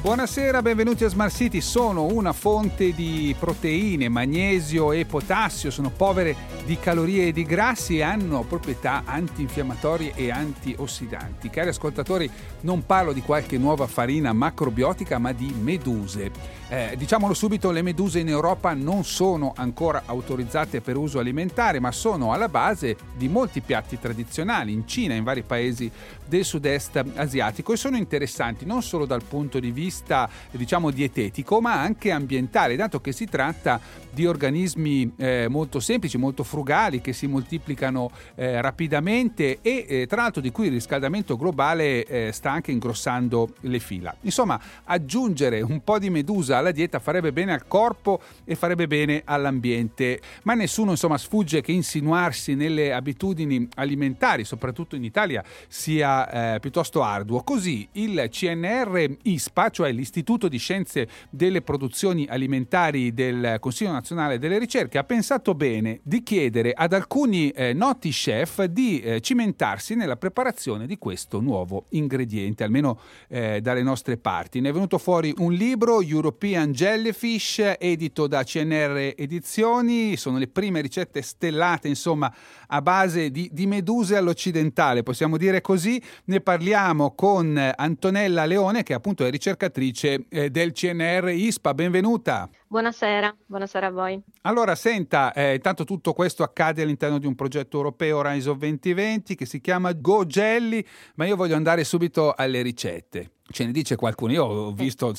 Buonasera, benvenuti a Smart City. Sono una fonte di proteine, magnesio e potassio, sono povere di calorie e di grassi e hanno proprietà antinfiammatorie e antiossidanti. Cari ascoltatori, non parlo di qualche nuova farina macrobiotica, ma di meduse. Diciamolo subito, le meduse in Europa non sono ancora autorizzate per uso alimentare, ma sono alla base di molti piatti tradizionali in Cina e in vari paesi del sud-est asiatico, e sono interessanti non solo dal punto di vista dietetico, ma anche ambientale, dato che si tratta di organismi molto semplici, molto frugali, che si moltiplicano rapidamente e tra l'altro di cui il riscaldamento globale sta anche ingrossando le fila. Insomma, aggiungere un po' di medusa alla dieta farebbe bene al corpo e farebbe bene all'ambiente, ma nessuno sfugge che insinuarsi nelle abitudini alimentari, soprattutto in Italia, sia piuttosto arduo. Così il CNR ISPA, cioè l'Istituto di Scienze delle Produzioni Alimentari del Consiglio Nazionale delle Ricerche, ha pensato bene di chiedere ad alcuni noti chef di cimentarsi nella preparazione di questo nuovo ingrediente, almeno dalle nostre parti. Ne è venuto fuori un libro, European Jellyfish, edito da CNR Edizioni. Sono le prime ricette stellate, a base di meduse all'occidentale, possiamo dire così. Ne parliamo con Antonella Leone, che appunto è ricercatrice del CNR ISPA. Benvenuta. Buonasera a voi. Allora, senta, intanto tutto questo accade all'interno di un progetto europeo, Horizon 2020, che si chiama GoJelly, ma io voglio andare subito alle ricette. Ce ne dice qualcuno? Io ho visto,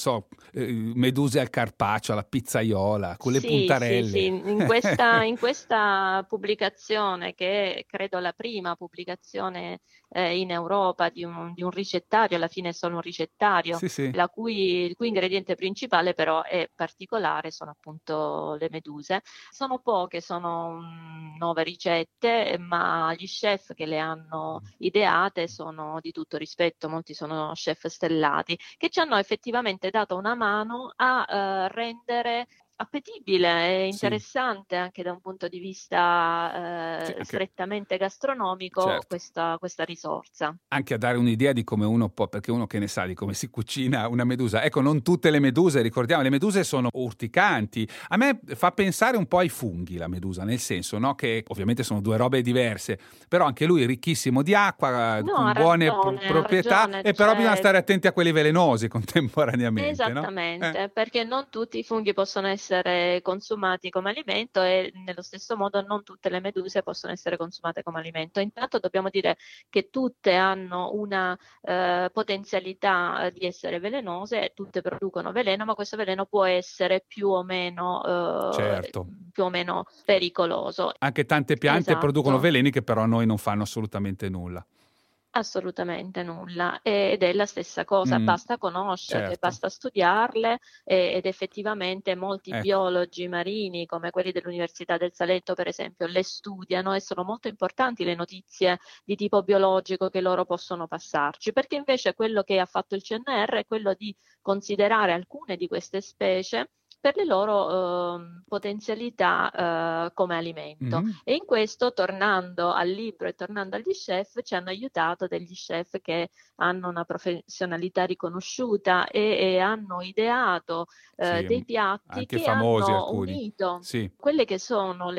meduse al carpaccio, alla pizzaiola, con le puntarelle. Sì, in questa pubblicazione, che è, credo, la prima pubblicazione in Europa di un ricettario, alla fine è solo un ricettario, il cui ingrediente principale però è particolare, sono appunto le meduse. Sono poche, sono 9 ricette, ma gli chef che le hanno ideate sono di tutto rispetto, molti sono chef stellari, che ci hanno effettivamente dato una mano a rendere appetibile e interessante anche da un punto di vista strettamente gastronomico questa risorsa. Anche a dare un'idea di come uno può, perché uno che ne sa di come si cucina una medusa. Ecco, non tutte le meduse, ricordiamo, le meduse sono urticanti. A me fa pensare un po' ai funghi la medusa, nel senso che ovviamente sono due robe diverse, però anche lui è ricchissimo di acqua, con buone proprietà, e però bisogna stare attenti a quelli velenosi contemporaneamente. Esattamente, perché non tutti i funghi possono essere consumati come alimento, e nello stesso modo non tutte le meduse possono essere consumate come alimento. Intanto dobbiamo dire che tutte hanno una potenzialità di essere velenose, tutte producono veleno, ma questo veleno può essere più o meno pericoloso. Anche tante piante producono veleni che però a noi non fanno assolutamente nulla. Assolutamente nulla, ed è la stessa cosa, basta conoscerle, basta studiarle, ed effettivamente molti biologi marini, come quelli dell'Università del Salento per esempio, le studiano, e sono molto importanti le notizie di tipo biologico che loro possono passarci, perché invece quello che ha fatto il CNR è quello di considerare alcune di queste specie per le loro potenzialità come alimento. E in questo, tornando al libro e tornando agli chef, ci hanno aiutato degli chef che hanno una professionalità riconosciuta e hanno ideato dei piatti che famosi, hanno unito quelle che sono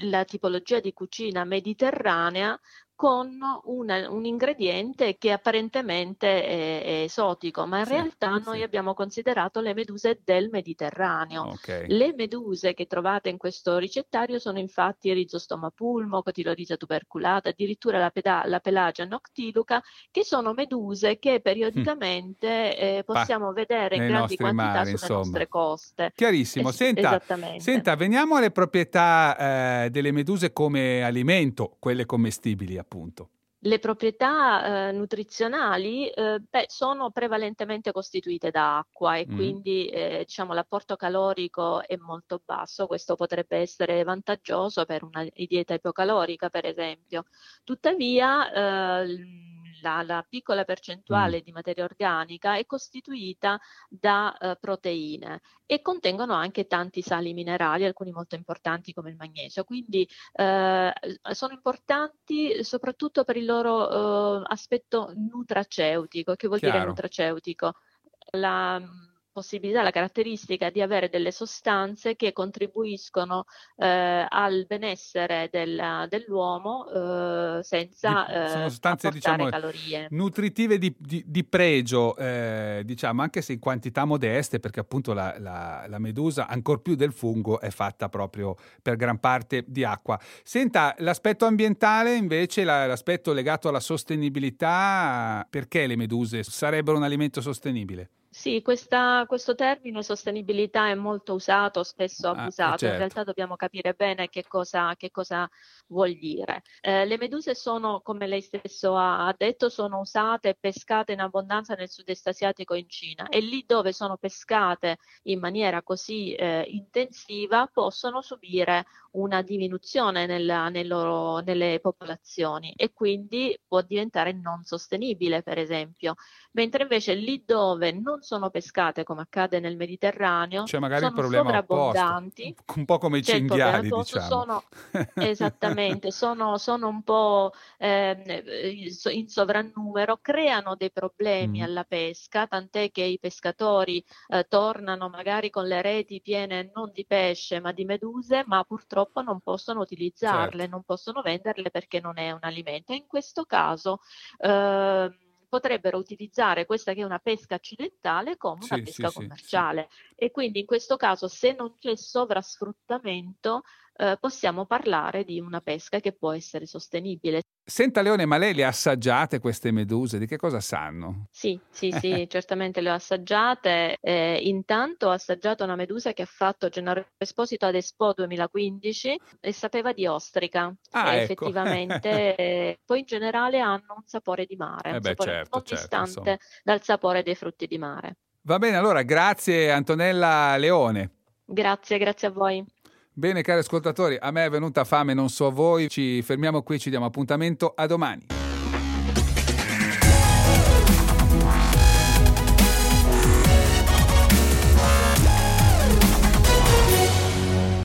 la tipologia di cucina mediterranea con un ingrediente che apparentemente è esotico, ma in realtà noi abbiamo considerato le meduse del Mediterraneo. Okay. Le meduse che trovate in questo ricettario sono infatti rizostoma pulmo, Cotylorhiza tuberculata, addirittura la Pelagia noctiluca, che sono meduse che periodicamente possiamo vedere in grandi quantità sulle nostre coste. Chiarissimo. Senta, veniamo alle proprietà delle meduse come alimento, quelle commestibili appunto. Le proprietà nutrizionali sono prevalentemente costituite da acqua, e quindi l'apporto calorico è molto basso. Questo potrebbe essere vantaggioso per una dieta ipocalorica, per esempio. Tuttavia la piccola percentuale di materia organica è costituita da proteine e contengono anche tanti sali minerali, alcuni molto importanti come il magnesio, quindi sono importanti soprattutto per il loro aspetto nutraceutico. Che vuol dire nutraceutico? La possibilità, la caratteristica di avere delle sostanze che contribuiscono al benessere dell'uomo senza sono sostanze, diciamo, calorie nutritive di pregio, diciamo, anche se in quantità modeste, perché appunto la medusa, ancor più del fungo, è fatta proprio per gran parte di acqua. Senta, l'aspetto ambientale invece, l'aspetto legato alla sostenibilità, perché le meduse sarebbero un alimento sostenibile? Sì, questo termine sostenibilità è molto usato, spesso abusato, certo. In realtà dobbiamo capire bene che cosa vuol dire. Le meduse sono, come lei stesso ha detto, sono usate e pescate in abbondanza nel sud-est asiatico e in Cina, e lì dove sono pescate in maniera così intensiva possono subire una diminuzione nelle popolazioni e quindi può diventare non sostenibile, per esempio, mentre invece lì dove non sono pescate, come accade nel Mediterraneo, cioè magari sono sovrabbondanti, un po' come i cinghiali, diciamo. Esattamente, sono un po' in sovrannumero, creano dei problemi alla pesca, tant'è che i pescatori tornano magari con le reti piene non di pesce ma di meduse, ma purtroppo non possono utilizzarle, certo. Non possono venderle perché non è un alimento. In questo caso potrebbero utilizzare questa, che è una pesca accidentale, come una pesca commerciale. E quindi in questo caso, se non c'è sovrasfruttamento, possiamo parlare di una pesca che può essere sostenibile. Senta Leone, ma lei le ha assaggiate queste meduse? Di che cosa sanno? Sì, certamente le ho assaggiate. Intanto ho assaggiato una medusa che ha fatto Gennaro Esposito ad Expo 2015 e sapeva di ostrica. Ecco. Effettivamente. Poi in generale hanno un sapore di mare, distante dal sapore dei frutti di mare. Va bene, allora grazie Antonella Leone. Grazie a voi. Bene, cari ascoltatori, a me è venuta fame, non so a voi. Ci fermiamo qui, ci diamo appuntamento a domani.